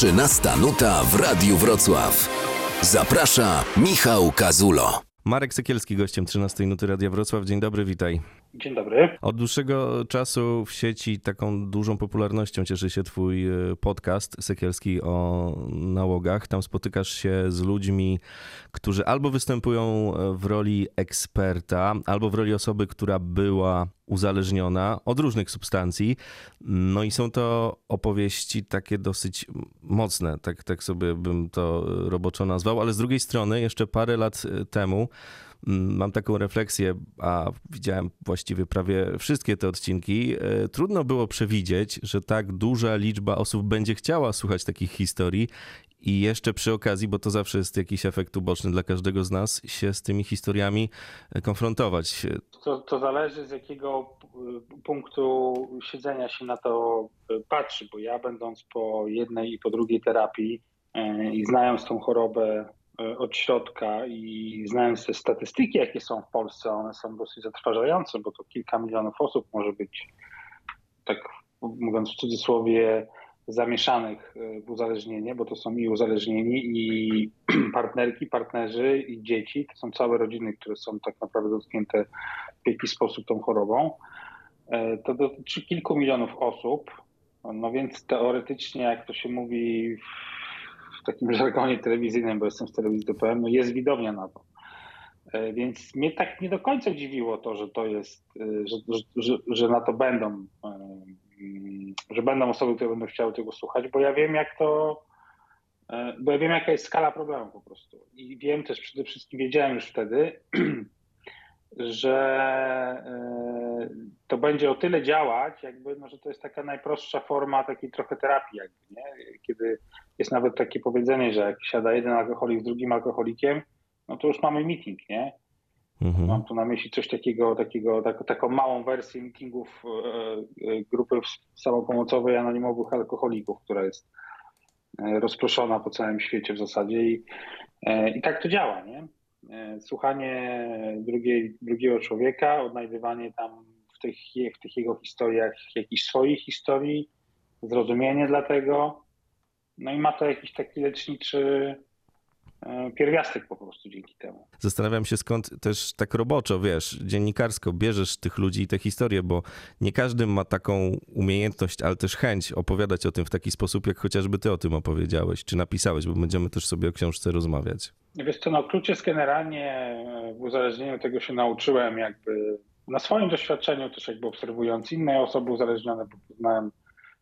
13 nuta w Radiu Wrocław. Zaprasza Michał Kazulo. Marek Sekielski gościem 13 nuty Radia Wrocław. Dzień dobry, witaj. Dzień dobry. Od dłuższego czasu w sieci taką dużą popularnością cieszy się twój podcast Sekielski o nałogach. Tam spotykasz się z ludźmi, którzy albo występują w roli eksperta, albo w roli osoby, która była uzależniona od różnych substancji. No i są to opowieści takie dosyć mocne, tak sobie bym to roboczo nazwał, ale z drugiej strony jeszcze parę lat temu mam taką refleksję, a widziałem właściwie prawie wszystkie te odcinki. Trudno było przewidzieć, że tak duża liczba osób będzie chciała słuchać takich historii i jeszcze przy okazji, bo to zawsze jest jakiś efekt uboczny dla każdego z nas, się z tymi historiami konfrontować. To zależy, z jakiego punktu siedzenia się na to patrzy, bo ja będąc po jednej i po drugiej terapii i znając tą chorobę od środka i znając te statystyki, jakie są w Polsce, one są dosyć zatrważające, bo to kilka milionów osób może być, tak mówiąc w cudzysłowie, zamieszanych w uzależnienie, bo to są i uzależnieni, i partnerki, partnerzy, i dzieci. To są całe rodziny, które są tak naprawdę dotknięte w jakiś sposób tą chorobą. To dotyczy kilku milionów osób, no więc teoretycznie, jak to się mówi w takim żargonie telewizyjnym, bo jestem z telewizji TVN, no jest widownia na to. Więc mnie tak nie do końca dziwiło to, że to jest, że na to będą, że będą osoby, które będą chciały tego słuchać, bo ja wiem, bo ja wiem, jaka jest skala problemu po prostu. I wiem też, przede wszystkim wiedziałem już wtedy, że to będzie o tyle działać, jakby, no, że to jest taka najprostsza forma takiej trochę terapii, jakby, nie? Kiedy jest nawet takie powiedzenie, że jak siada jeden alkoholik z drugim alkoholikiem, no to już mamy meeting, nie? Mhm. Mam tu na myśli coś taką małą wersję meetingów grupy samopomocowej anonimowych alkoholików, która jest rozproszona po całym świecie w zasadzie i tak to działa, nie? Słuchanie drugiego człowieka, odnajdywanie tam w tych jego historiach jakichś swoich historii, zrozumienie dla tego. No i ma to jakiś taki leczniczy pierwiastek po prostu dzięki temu. Zastanawiam się, skąd też tak roboczo, wiesz, dziennikarsko bierzesz tych ludzi i te historie, bo nie każdy ma taką umiejętność, ale też chęć opowiadać o tym w taki sposób, jak chociażby ty o tym opowiedziałeś, czy napisałeś, bo będziemy też sobie o książce rozmawiać. Wiesz co, no klucz jest generalnie w uzależnieniu, tego się nauczyłem jakby na swoim doświadczeniu, też jakby obserwując inne osoby uzależnione, bo poznałem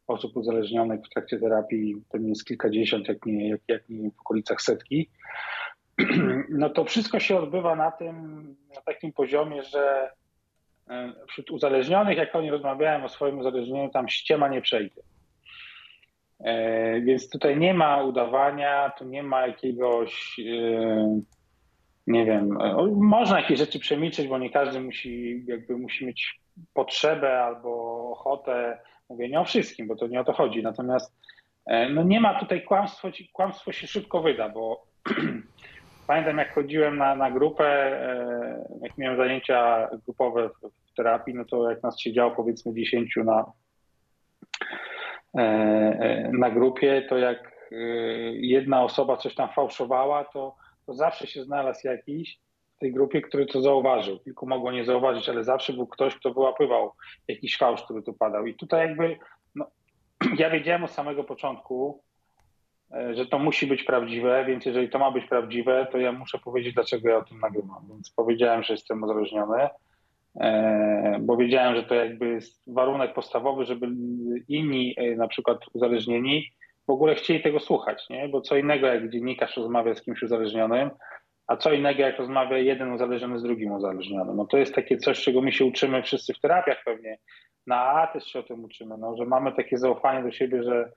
osób uzależnionych w trakcie terapii, to jest kilkadziesiąt, jak nie w okolicach setki. No to wszystko się odbywa na takim poziomie, że wśród uzależnionych, jak oni rozmawiają o swoim uzależnieniu, tam ściema nie przejdzie. Więc tutaj nie ma udawania, tu nie ma jakiegoś, nie wiem, można jakieś rzeczy przemilczeć, bo nie każdy musi mieć potrzebę albo ochotę. Mówię nie o wszystkim, bo to nie o to chodzi. Natomiast no nie ma tutaj kłamstwo się szybko wyda, bo pamiętam, jak chodziłem na grupę, jak miałem zajęcia grupowe w terapii, no to jak nas siedziało powiedzmy 10 na grupie, to jak jedna osoba coś tam fałszowała, to zawsze się znalazł jakiś w tej grupie, który to zauważył. Kilku mogło nie zauważyć, ale zawsze był ktoś, kto wyłapywał jakiś fałsz, który tu padał. I tutaj jakby, no, ja wiedziałem od samego początku, że to musi być prawdziwe, więc jeżeli to ma być prawdziwe, to ja muszę powiedzieć, dlaczego ja o tym nagrywam. Więc powiedziałem, że jestem uzależniony, bo wiedziałem, że to jakby jest warunek podstawowy, żeby inni, na przykład uzależnieni, w ogóle chcieli tego słuchać, nie? Bo co innego, jak dziennikarz rozmawia z kimś uzależnionym, a co innego, jak rozmawia jeden uzależniony z drugim uzależnionym. No to jest takie coś, czego my się uczymy wszyscy w terapiach pewnie, a też się o tym uczymy, no, że mamy takie zaufanie do siebie, że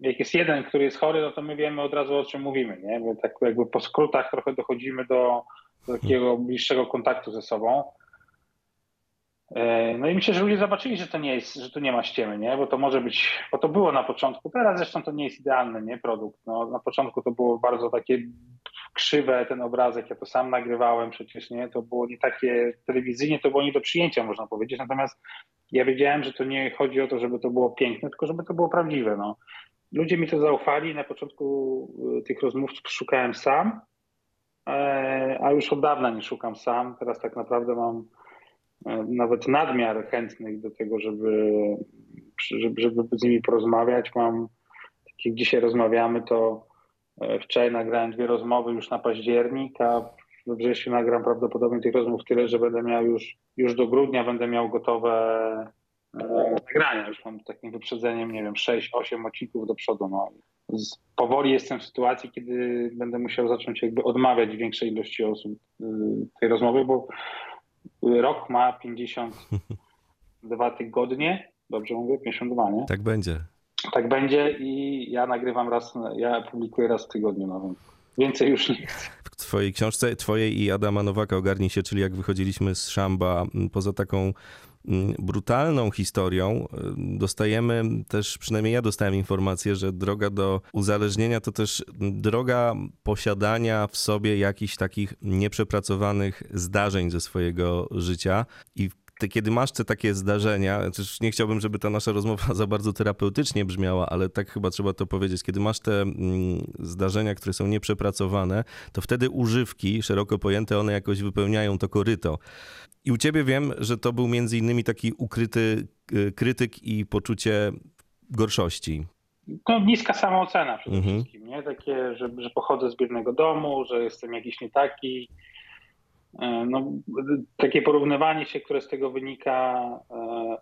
jak jest jeden, który jest chory, no to my wiemy od razu, o czym mówimy, nie? My tak jakby po skrótach trochę dochodzimy do takiego bliższego kontaktu ze sobą. No i myślę, że ludzie zobaczyli, że to nie jest, że tu nie ma ściemy, nie? Bo to może być, bo to było na początku, teraz zresztą to nie jest idealny, nie? Produkt. No, na początku to było bardzo takie krzywe, ten obrazek, ja to sam nagrywałem przecież, nie? To było nie takie telewizyjnie, to było nie do przyjęcia, można powiedzieć, natomiast ja wiedziałem, że to nie chodzi o to, żeby to było piękne, tylko żeby to było prawdziwe, no. Ludzie mi to zaufali. Na początku tych rozmów szukałem sam, a już od dawna nie szukam sam. Teraz tak naprawdę mam nawet nadmiar chętnych do tego, żeby z nimi porozmawiać. Mam, tak jak dzisiaj rozmawiamy, to wczoraj nagrałem 2 rozmowy już na październik, a we wrześniu nagram prawdopodobnie tych rozmów tyle, że będę miał już do grudnia będę miał gotowe nagrania. Już mam takim wyprzedzeniem, nie wiem, 6-8 odcinków do przodu. No. Powoli jestem w sytuacji, kiedy będę musiał zacząć jakby odmawiać większej ilości osób tej rozmowy, bo rok ma 52 tygodnie. Dobrze mówię? 52, nie? Tak będzie. Tak będzie i ja nagrywam ja publikuję raz w tygodniu nowym. Więcej już nie chcę. W twojej książce, twojej i Adama Nowaka, Ogarnij się, czyli jak wychodziliśmy z Szamba, poza taką brutalną historią, dostajemy też, przynajmniej ja dostałem informację, że droga do uzależnienia to też droga posiadania w sobie jakichś takich nieprzepracowanych zdarzeń ze swojego życia. I kiedy masz te takie zdarzenia, nie chciałbym, żeby ta nasza rozmowa za bardzo terapeutycznie brzmiała, ale tak chyba trzeba to powiedzieć. Kiedy masz te zdarzenia, które są nieprzepracowane, to wtedy używki, szeroko pojęte, one jakoś wypełniają to koryto. I u ciebie wiem, że to był między innymi taki ukryty krytyk i poczucie gorszości. No, niska samoocena przede wszystkim, nie? Takie, że pochodzę z biednego domu, że jestem jakiś nie taki. No, takie porównywanie się, które z tego wynika,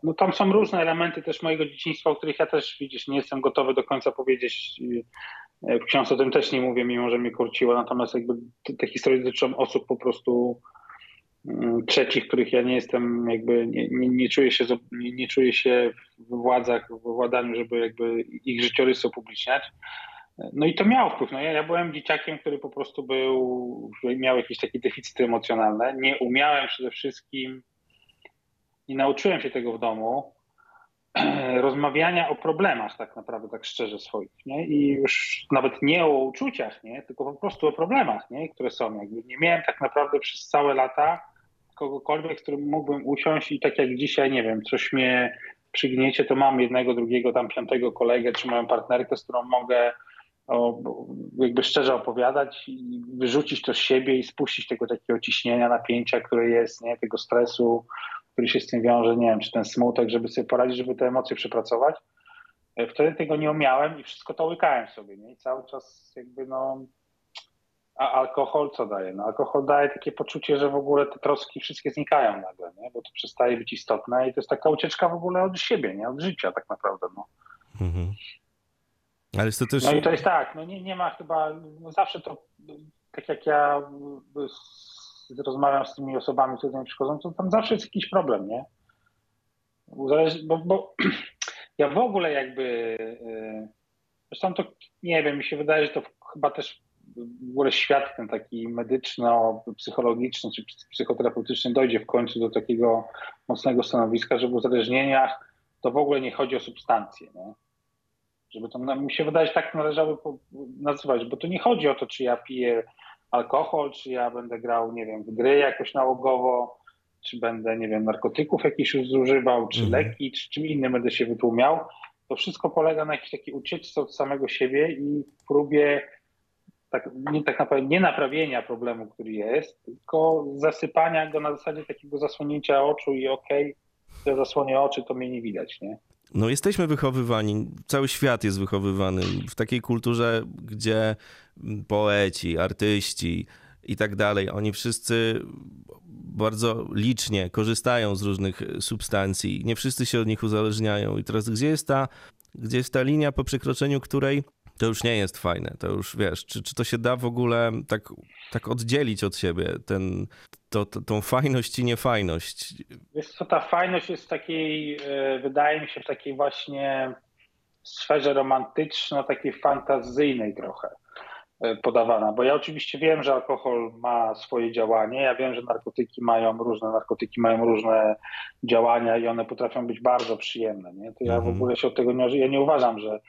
no tam są różne elementy też mojego dzieciństwa, o których ja też, widzisz, nie jestem gotowy do końca powiedzieć. W książce o tym też nie mówię, mimo że mnie kurciło, natomiast jakby te historie dotyczą osób po prostu trzecich, których ja nie jestem, jakby nie czuję się we władaniu, żeby jakby ich życiorysy upubliczniać. No i to miało wpływ. No ja byłem dzieciakiem, który po prostu miał jakieś takie deficyty emocjonalne. Nie umiałem przede wszystkim i nauczyłem się tego w domu rozmawiania o problemach tak naprawdę, tak szczerze swoich. Nie? I już nawet nie o uczuciach, nie? Tylko po prostu o problemach, nie? Które są. Jakby nie miałem tak naprawdę przez całe lata kogokolwiek, z którym mógłbym usiąść i tak jak dzisiaj, nie wiem, coś mnie przygniecie, to mam jednego, drugiego, tam 5. kolegę czy moją partnerkę, z którą mogę jakby szczerze opowiadać i wyrzucić to z siebie i spuścić tego takiego ciśnienia, napięcia, które jest, nie? Tego stresu, który się z tym wiąże, nie wiem, czy ten smutek, żeby sobie poradzić, żeby te emocje przepracować. Wtedy tego nie umiałem i wszystko to łykałem sobie, nie? I cały czas jakby no... A alkohol co daje? No alkohol daje takie poczucie, że w ogóle te troski wszystkie znikają nagle, nie? Bo to przestaje być istotne i to jest taka ucieczka w ogóle od siebie, nie? Od życia tak naprawdę, no. Mhm. Ale to też... No i to jest tak, no nie ma chyba, no zawsze to, tak jak ja rozmawiam z tymi osobami, które do mnie przychodzą, to tam zawsze jest jakiś problem, nie? Bo ja w ogóle jakby, zresztą to, nie wiem, mi się wydaje, że to chyba też w ogóle świat ten taki medyczno-psychologiczny czy psychoterapeutyczny dojdzie w końcu do takiego mocnego stanowiska, że w uzależnieniach to w ogóle nie chodzi o substancje, nie? Żeby to, mi się wydaje, że tak należałoby nazywać, bo to nie chodzi o to, czy ja piję alkohol, czy ja będę grał, nie wiem, w gry jakoś nałogowo, czy będę, nie wiem, narkotyków jakichś zużywał, czy leki, czy czym innym będę się wytłumiał. To wszystko polega na jakiejś takiej ucieczce od samego siebie i próbie tak naprawdę nie naprawienia problemu, który jest, tylko zasypania go na zasadzie takiego zasłonięcia oczu i okej, ja zasłonię oczy, to mnie nie widać, nie? No jesteśmy wychowywani, cały świat jest wychowywany w takiej kulturze, gdzie poeci, artyści i tak dalej, oni wszyscy bardzo licznie korzystają z różnych substancji, nie wszyscy się od nich uzależniają i teraz gdzie jest ta linia, po przekroczeniu której to już nie jest fajne, to już wiesz, czy to się da w ogóle tak oddzielić od siebie, tą fajność i niefajność? Wiesz co, ta fajność jest w takiej, wydaje mi się, w takiej właśnie sferze romantyczno, takiej fantazyjnej trochę podawana, bo ja oczywiście wiem, że alkohol ma swoje działanie, ja wiem, że narkotyki mają różne działania i one potrafią być bardzo przyjemne, nie? To ja w ogóle się od tego nie uważam, że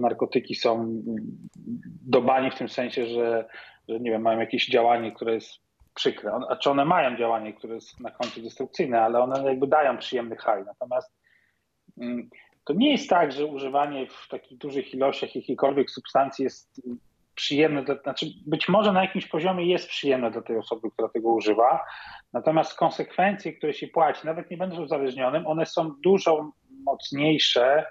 narkotyki są do bani w tym sensie, że nie wiem, mają jakieś działanie, które jest przykre. A czy one mają działanie, które jest na końcu destrukcyjne, ale one jakby dają przyjemny haj. Natomiast To nie jest tak, że używanie w takich dużych ilościach jakiejkolwiek substancji jest przyjemne, znaczy być może na jakimś poziomie jest przyjemne dla tej osoby, która tego używa, natomiast konsekwencje, które się płaci, nawet nie będąc uzależnionym, one są dużo mocniejsze,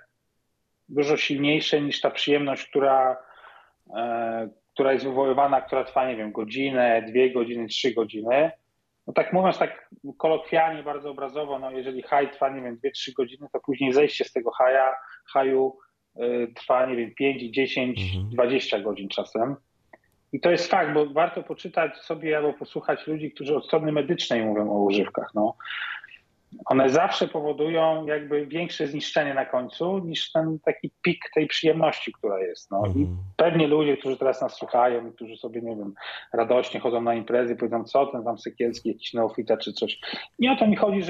dużo silniejsze niż ta przyjemność, która jest wywoływana, która trwa, nie wiem, godzinę, 2 godziny, 3 godziny. No tak mówiąc, tak kolokwialnie, bardzo obrazowo, no jeżeli haj trwa, nie wiem, 2-3 godziny, to później zejście z tego haju trwa, nie wiem, 5, 10, 20 godzin czasem. I to jest fakt, bo warto poczytać sobie albo posłuchać ludzi, którzy od strony medycznej mówią o używkach. No. One zawsze powodują jakby większe zniszczenie na końcu niż ten taki pik tej przyjemności, która jest. No. I pewnie ludzie, którzy teraz nas słuchają, którzy sobie, nie wiem, radośnie chodzą na imprezy, powiedzą, co ten tam Sekielski, jakiś neofita czy coś. Nie o to mi chodzi,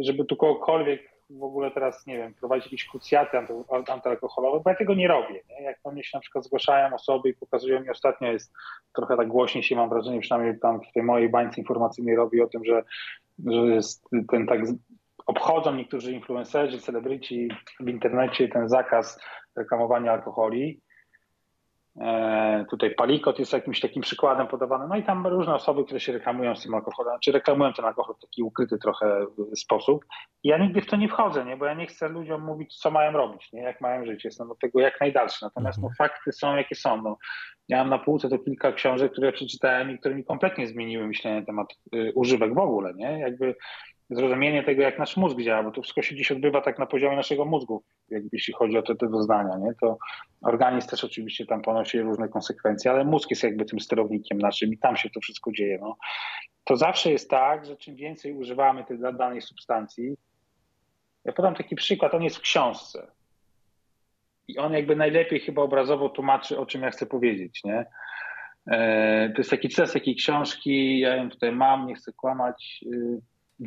żeby tu kogokolwiek w ogóle teraz, nie wiem, prowadzić jakieś krucjaty antyalkoholowe, bo ja tego nie robię. Nie? Jak do mnie się na przykład zgłaszają osoby i pokazują mi, ostatnio jest trochę tak głośniej się, mam wrażenie, przynajmniej tam w tej mojej bańce informacyjnej robi o tym, że jest ten tak, obchodzą niektórzy influencerzy, celebryci w internecie ten zakaz reklamowania alkoholi. Tutaj Palikot jest jakimś takim przykładem podawany. No i tam różne osoby, które się reklamują z tym alkoholem, czy reklamują ten alkohol w taki ukryty trochę sposób. I ja nigdy w to nie wchodzę, nie? Bo ja nie chcę ludziom mówić, co mają robić, nie? Jak mają żyć. Jestem od tego jak najdalszy. Natomiast no, fakty są, jakie są. No, ja mam na półce to kilka książek, które przeczytałem i które mi kompletnie zmieniły myślenie na temat używek w ogóle, nie? Jakby zrozumienie tego, jak nasz mózg działa, bo to wszystko się dziś odbywa tak na poziomie naszego mózgu, jakby jeśli chodzi o te doznania, nie? To organizm też oczywiście tam ponosi różne konsekwencje, ale mózg jest jakby tym sterownikiem naszym i tam się to wszystko dzieje. No. To zawsze jest tak, że czym więcej używamy tej danej substancji, ja podam taki przykład, on jest w książce i on jakby najlepiej chyba obrazowo tłumaczy, o czym ja chcę powiedzieć, nie? To jest taki cytat z takiej książki, ja ją tutaj mam, nie chcę kłamać,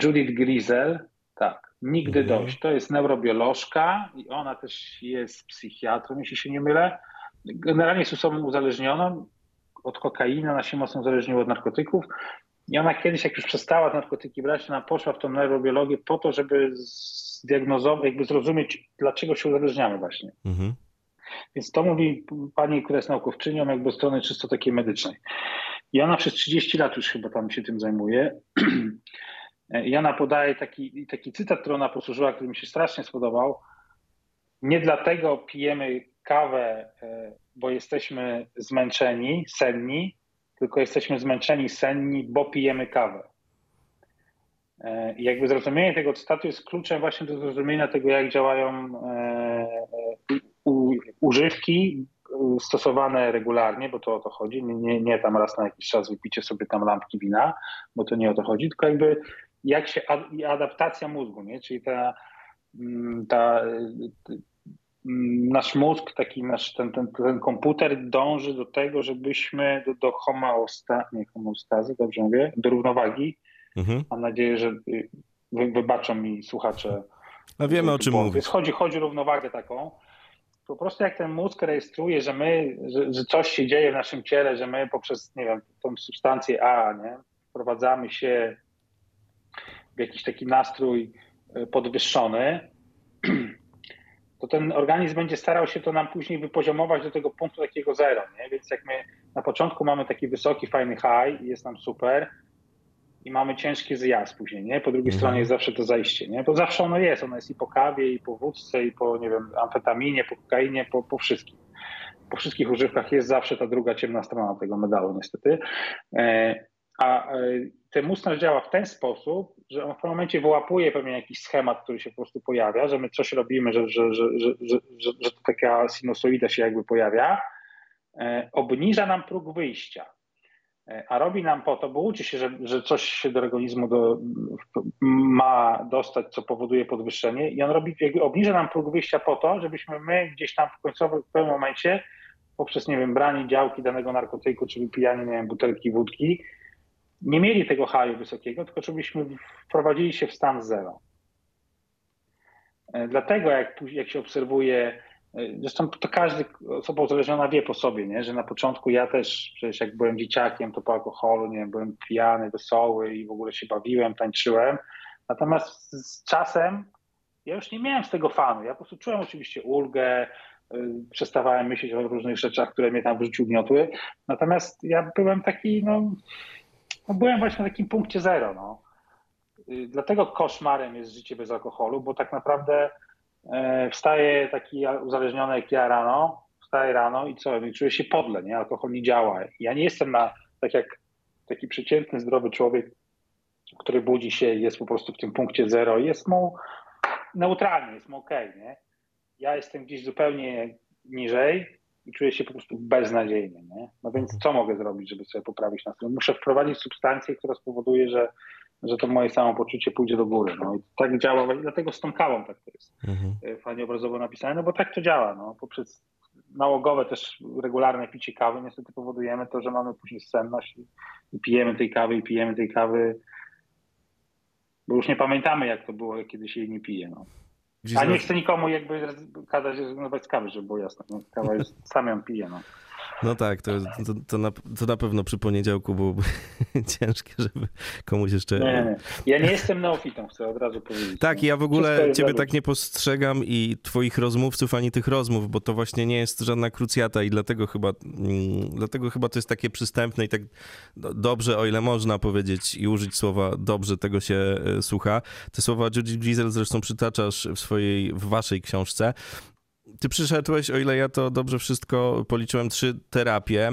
Judith Grisel, tak, nigdy dość. To jest neurobiolożka i ona też jest psychiatrą, jeśli się nie mylę. Generalnie jest osobą uzależnioną od kokainy, ona się mocno uzależniła od narkotyków i ona kiedyś, jak już przestała te narkotyki brać, ona poszła w tą neurobiologię po to, żeby zdiagnozować, jakby zrozumieć, dlaczego się uzależniamy właśnie. Więc to mówi pani, która jest naukowczynią, jakby od strony czysto takiej medycznej. I ona przez 30 lat już chyba tam się tym zajmuje. I ona podaje taki cytat, który ona posłużyła, który mi się strasznie spodobał. Nie dlatego pijemy kawę, bo jesteśmy zmęczeni, senni, tylko jesteśmy zmęczeni, senni, bo pijemy kawę. I jakby zrozumienie tego cytatu jest kluczem właśnie do zrozumienia tego, jak działają używki stosowane regularnie, bo to o to chodzi. Nie tam raz na jakiś czas wypicie sobie tam lampki wina, bo to nie o to chodzi, tylko jakby jak się adaptacja mózgu, nie? Czyli nasz mózg, taki nasz ten komputer dąży do tego, żebyśmy do homeostazy, dobrze mówię, do równowagi. Mam nadzieję, że wybaczą mi słuchacze. No wiemy, o czym mówię. Chodzi o równowagę taką. Po prostu jak ten mózg rejestruje, że coś się dzieje w naszym ciele, że my poprzez, nie wiem, tą substancję A, nie? Wprowadzamy się w jakiś taki nastrój podwyższony, to ten organizm będzie starał się to nam później wypoziomować do tego punktu takiego zero. Nie? Więc jak my na początku mamy taki wysoki, fajny high i jest nam super i mamy ciężki zjazd później, nie? Po drugiej stronie jest zawsze to zajście, nie? Bo zawsze ono jest i po kawie, i po wódce, i po, nie wiem, amfetaminie, po kokainie, po wszystkim. Po wszystkich używkach jest zawsze ta druga ciemna strona tego medalu niestety. A ten mózg nasz działa w ten sposób, że on w pewnym momencie wyłapuje pewien jakiś schemat, który się po prostu pojawia, że my coś robimy, że to taka sinusoida się jakby pojawia, obniża nam próg wyjścia, a robi nam po to, bo uczy się, że coś się do organizmu ma dostać, co powoduje podwyższenie i on jakby obniża nam próg wyjścia po to, żebyśmy my gdzieś tam w pewnym momencie poprzez, nie wiem, branie działki danego narkotyku, czy wypijanie, nie wiem, butelki wódki, nie mieli tego haju wysokiego, tylko żebyśmy wprowadzili się w stan zero. Dlatego jak się obserwuje, zresztą to każdy osoba uzależniona wie po sobie, nie? Że na początku ja też, przecież jak byłem dzieciakiem, to po alkoholu, nie wiem, byłem pijany, wesoły i w ogóle się bawiłem, tańczyłem. Natomiast z czasem ja już nie miałem z tego fanu. Ja po prostu czułem oczywiście ulgę, przestawałem myśleć o różnych rzeczach, które mnie tam w życiu gniotły. Natomiast ja byłem taki, byłem właśnie na takim punkcie zero. No. Dlatego koszmarem jest życie bez alkoholu, bo tak naprawdę wstaję taki uzależniony jak ja rano, wstaję rano i co? I czuję się podle, nie? Alkohol nie działa. Ja nie jestem tak jak taki przeciętny, zdrowy człowiek, który budzi się i jest po prostu w tym punkcie zero i jest mu neutralny, jest mu okej, nie? Ja jestem gdzieś zupełnie niżej i czuję się po prostu beznadziejnie, nie? No więc co mogę zrobić, żeby sobie poprawić nastrój? Muszę wprowadzić substancję, która spowoduje, że to moje samopoczucie pójdzie do góry. No i tak działa, dlatego z tą kawą tak to jest fajnie obrazowo napisane, no bo tak to działa, no. Poprzez nałogowe też regularne picie kawy niestety powodujemy to, że mamy później senność i pijemy tej kawy, bo już nie pamiętamy, jak to było, kiedy się jej nie pije, no. A nie chcę nikomu jakby kazać rezygnować z kawy, żeby było jasne. Kawa jest, sam ją piję. No, no tak, to na pewno przy poniedziałku byłoby ciężkie, żeby komuś jeszcze... Nie. Ja nie jestem neofitą, chcę od razu powiedzieć. Tak, ja w ogóle ciebie tak nie postrzegam i twoich rozmówców, ani tych rozmów, bo to właśnie nie jest żadna krucjata i dlatego chyba to jest takie przystępne i tak dobrze, o ile można powiedzieć i użyć słowa dobrze, tego się słucha. Te słowa Judith Grisel zresztą przytaczasz w waszej książce. Ty przyszedłeś, o ile ja to dobrze wszystko policzyłem, 3 terapie.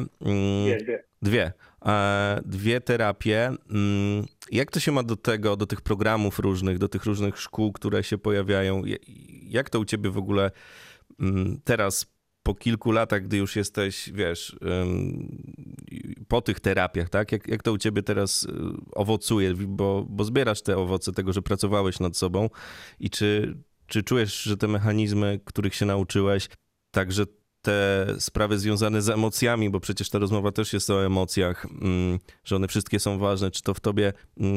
Dwie terapie. Jak to się ma do tego, do tych programów różnych, do tych różnych szkół, które się pojawiają? Jak to u ciebie w ogóle teraz, po kilku latach, gdy już jesteś, wiesz, po tych terapiach, tak? Jak to u ciebie teraz owocuje? Bo zbierasz te owoce tego, że pracowałeś nad sobą i czy czujesz, że te mechanizmy, których się nauczyłeś, także te sprawy związane z emocjami, bo przecież ta rozmowa też jest o emocjach, że one wszystkie są ważne, czy to w tobie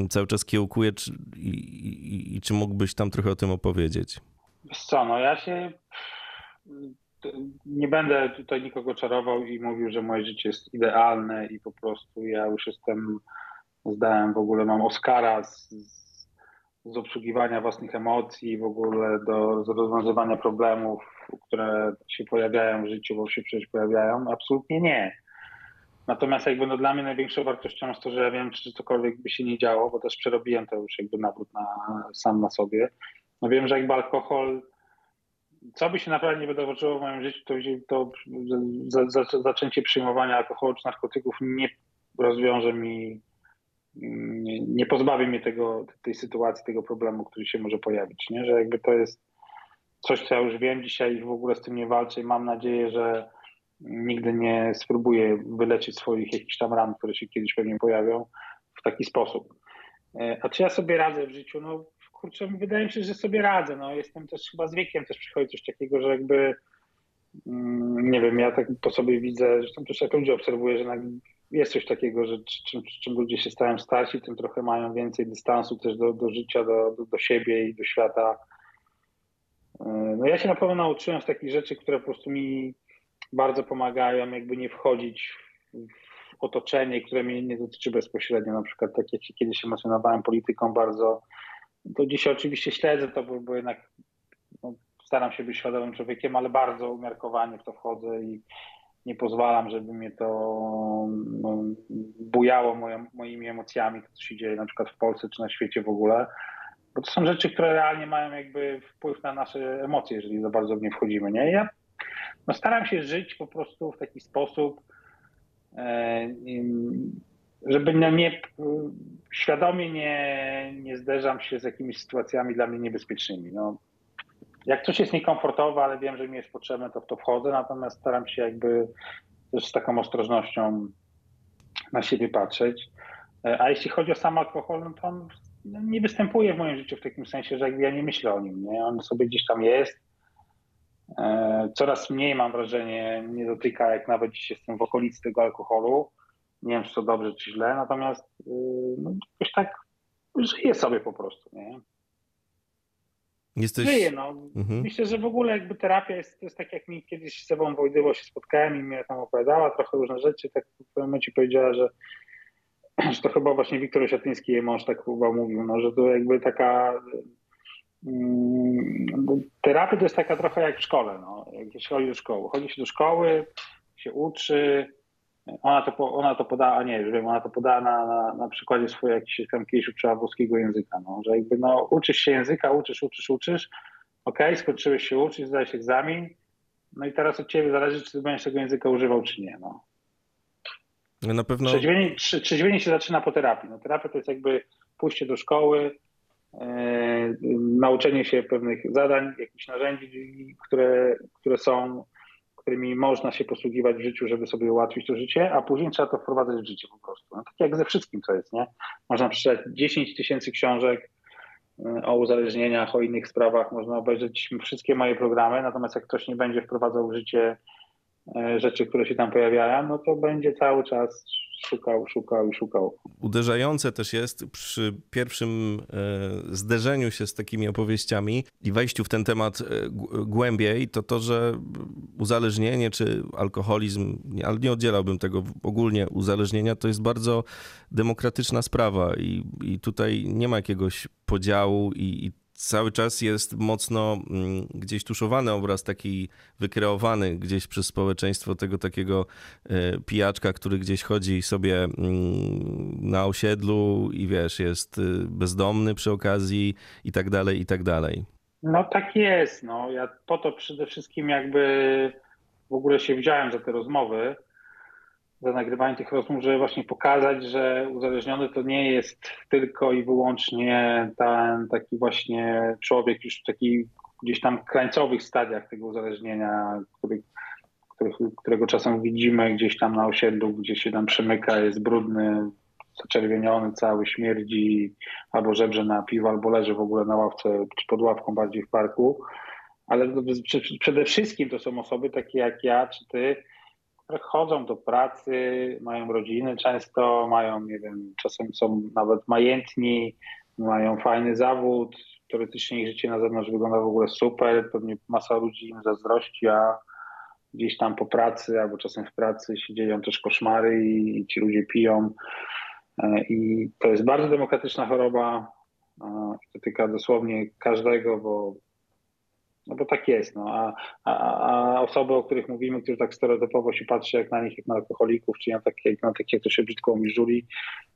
cały czas kiełkuje i czy mógłbyś tam trochę o tym opowiedzieć? Wiesz co, ja się... Nie będę tutaj nikogo czarował i mówił, że moje życie jest idealne i po prostu ja już jestem, zdałem w ogóle, mam Oscara z obsługiwania własnych emocji, w ogóle do rozwiązywania problemów, które się pojawiają w życiu, bo się przecież pojawiają. Absolutnie nie. Natomiast dla mnie największą wartością jest to, że ja wiem, czy cokolwiek by się nie działo, bo też przerobiłem to już nawrót sam na sobie. No wiem, że alkohol, co by się naprawdę nie wydarzyło w moim życiu, to zaczęcie przyjmowania alkoholu czy narkotyków nie rozwiąże mi, nie pozbawi mnie tej sytuacji, tego problemu, który się może pojawić, nie? Że to jest coś, co ja już wiem dzisiaj i w ogóle z tym nie walczę i mam nadzieję, że nigdy nie spróbuję wyleczyć swoich jakichś tam ran, które się kiedyś pewnie pojawią w taki sposób. A czy ja sobie radzę w życiu? Kurczę, wydaje mi się, że sobie radzę. Jestem też chyba z wiekiem, też przychodzi coś takiego, że nie wiem, ja tak po sobie widzę, zresztą też jak ludzie obserwuję, że jest coś takiego, że czym ludzie się stają starsi, tym trochę mają więcej dystansu też do życia, do siebie i do świata. Ja się na pewno nauczyłem z takich rzeczy, które po prostu mi bardzo pomagają, nie wchodzić w otoczenie, które mnie nie dotyczy bezpośrednio. Na przykład tak jak kiedyś emocjonowałem polityką bardzo, to dzisiaj oczywiście śledzę to, bo jednak staram się być świadomym człowiekiem, ale bardzo umiarkowanie w to wchodzę i nie pozwalam, żeby mnie to bujało moimi emocjami, co się dzieje na przykład w Polsce czy na świecie w ogóle. Bo to są rzeczy, które realnie mają wpływ na nasze emocje, jeżeli za bardzo w nie wchodzimy. Nie? Ja staram się żyć po prostu w taki sposób, żeby świadomie nie zderzam się z jakimiś sytuacjami dla mnie niebezpiecznymi. Jak coś jest niekomfortowe, ale wiem, że mi jest potrzebne, to w to wchodzę, natomiast staram się też z taką ostrożnością na siebie patrzeć. A jeśli chodzi o sam alkohol, to on nie występuje w moim życiu w takim sensie, że ja nie myślę o nim. Nie? On sobie gdzieś tam jest. Coraz mniej, mam wrażenie, mnie dotyka, jak nawet dziś jestem w okolicy tego alkoholu. Nie wiem, czy to dobrze, czy źle, natomiast jakoś tak żyję sobie po prostu, nie? Żyję, Myślę, że w ogóle terapia to jest tak, jak mi kiedyś z sobą Wojdyło się spotkałem i mnie tam opowiadała trochę różne rzeczy, tak w pewnym momencie powiedziała, że to chyba właśnie Wiktor Osiatyński, jej mąż, tak chyba mówił, że to taka Terapia to jest taka trochę jak w szkole, no. Jak się chodzi do szkoły. Chodzi się do szkoły, się uczy, ona to podała, a nie, już wiem, ona to podała na przykładzie swojego, jak się tam kiedyś uczyła włoskiego języka, no, że jakby no, uczysz się języka, uczysz, okej, skończyłeś się uczyć, zdałeś egzamin, no i teraz od ciebie zależy, czy ty będziesz tego języka używał, czy nie, no. Na pewno... Trzeźwienie się zaczyna po terapii. No, terapia to jest jakby pójście do szkoły, nauczenie się pewnych zadań, jakichś narzędzi, którymi można się posługiwać w życiu, żeby sobie ułatwić to życie, a później trzeba to wprowadzać w życie po prostu. No, tak jak ze wszystkim, co jest, nie? Można przeczytać 10 tysięcy książek o uzależnieniach, o innych sprawach, można obejrzeć wszystkie moje programy, natomiast jak ktoś nie będzie wprowadzał w życie rzeczy, które się tam pojawiają, no to będzie cały czas szukał. Uderzające też jest przy pierwszym zderzeniu się z takimi opowieściami i wejściu w ten temat głębiej, to, że uzależnienie czy alkoholizm, ale nie oddzielałbym tego ogólnie uzależnienia, to jest bardzo demokratyczna sprawa i tutaj nie ma jakiegoś podziału i cały czas jest mocno gdzieś tuszowany obraz taki wykreowany gdzieś przez społeczeństwo tego takiego pijaczka, który gdzieś chodzi sobie na osiedlu i wiesz, jest bezdomny przy okazji i tak dalej. No tak jest, no ja po to przede wszystkim jakby w ogóle się wziąłem za te rozmowy, za nagrywanie tych rozmów, żeby właśnie pokazać, że uzależniony to nie jest tylko i wyłącznie ten taki właśnie człowiek już w takich gdzieś tam krańcowych stadiach tego uzależnienia, którego czasem widzimy gdzieś tam na osiedlu, gdzie się tam przemyka, jest brudny, zaczerwieniony cały, śmierdzi, albo żebrze na piwo, albo leży w ogóle na ławce, czy pod ławką bardziej w parku. Ale przede wszystkim to są osoby takie jak ja, czy ty, chodzą do pracy, mają rodziny często, mają, nie wiem, czasem są nawet majętni, mają fajny zawód, teoretycznie ich życie na zewnątrz wygląda w ogóle super, pewnie masa ludzi im zazdrości, a gdzieś tam po pracy albo czasem w pracy się dzieją też koszmary i ci ludzie piją. I to jest bardzo demokratyczna choroba, dotyka dosłownie każdego, bo tak jest, no. A osoby, o których mówimy, które tak stereotypowo się patrzy jak na nich, jak na alkoholików, czy na takie, jak to się brzydko miżdżuli,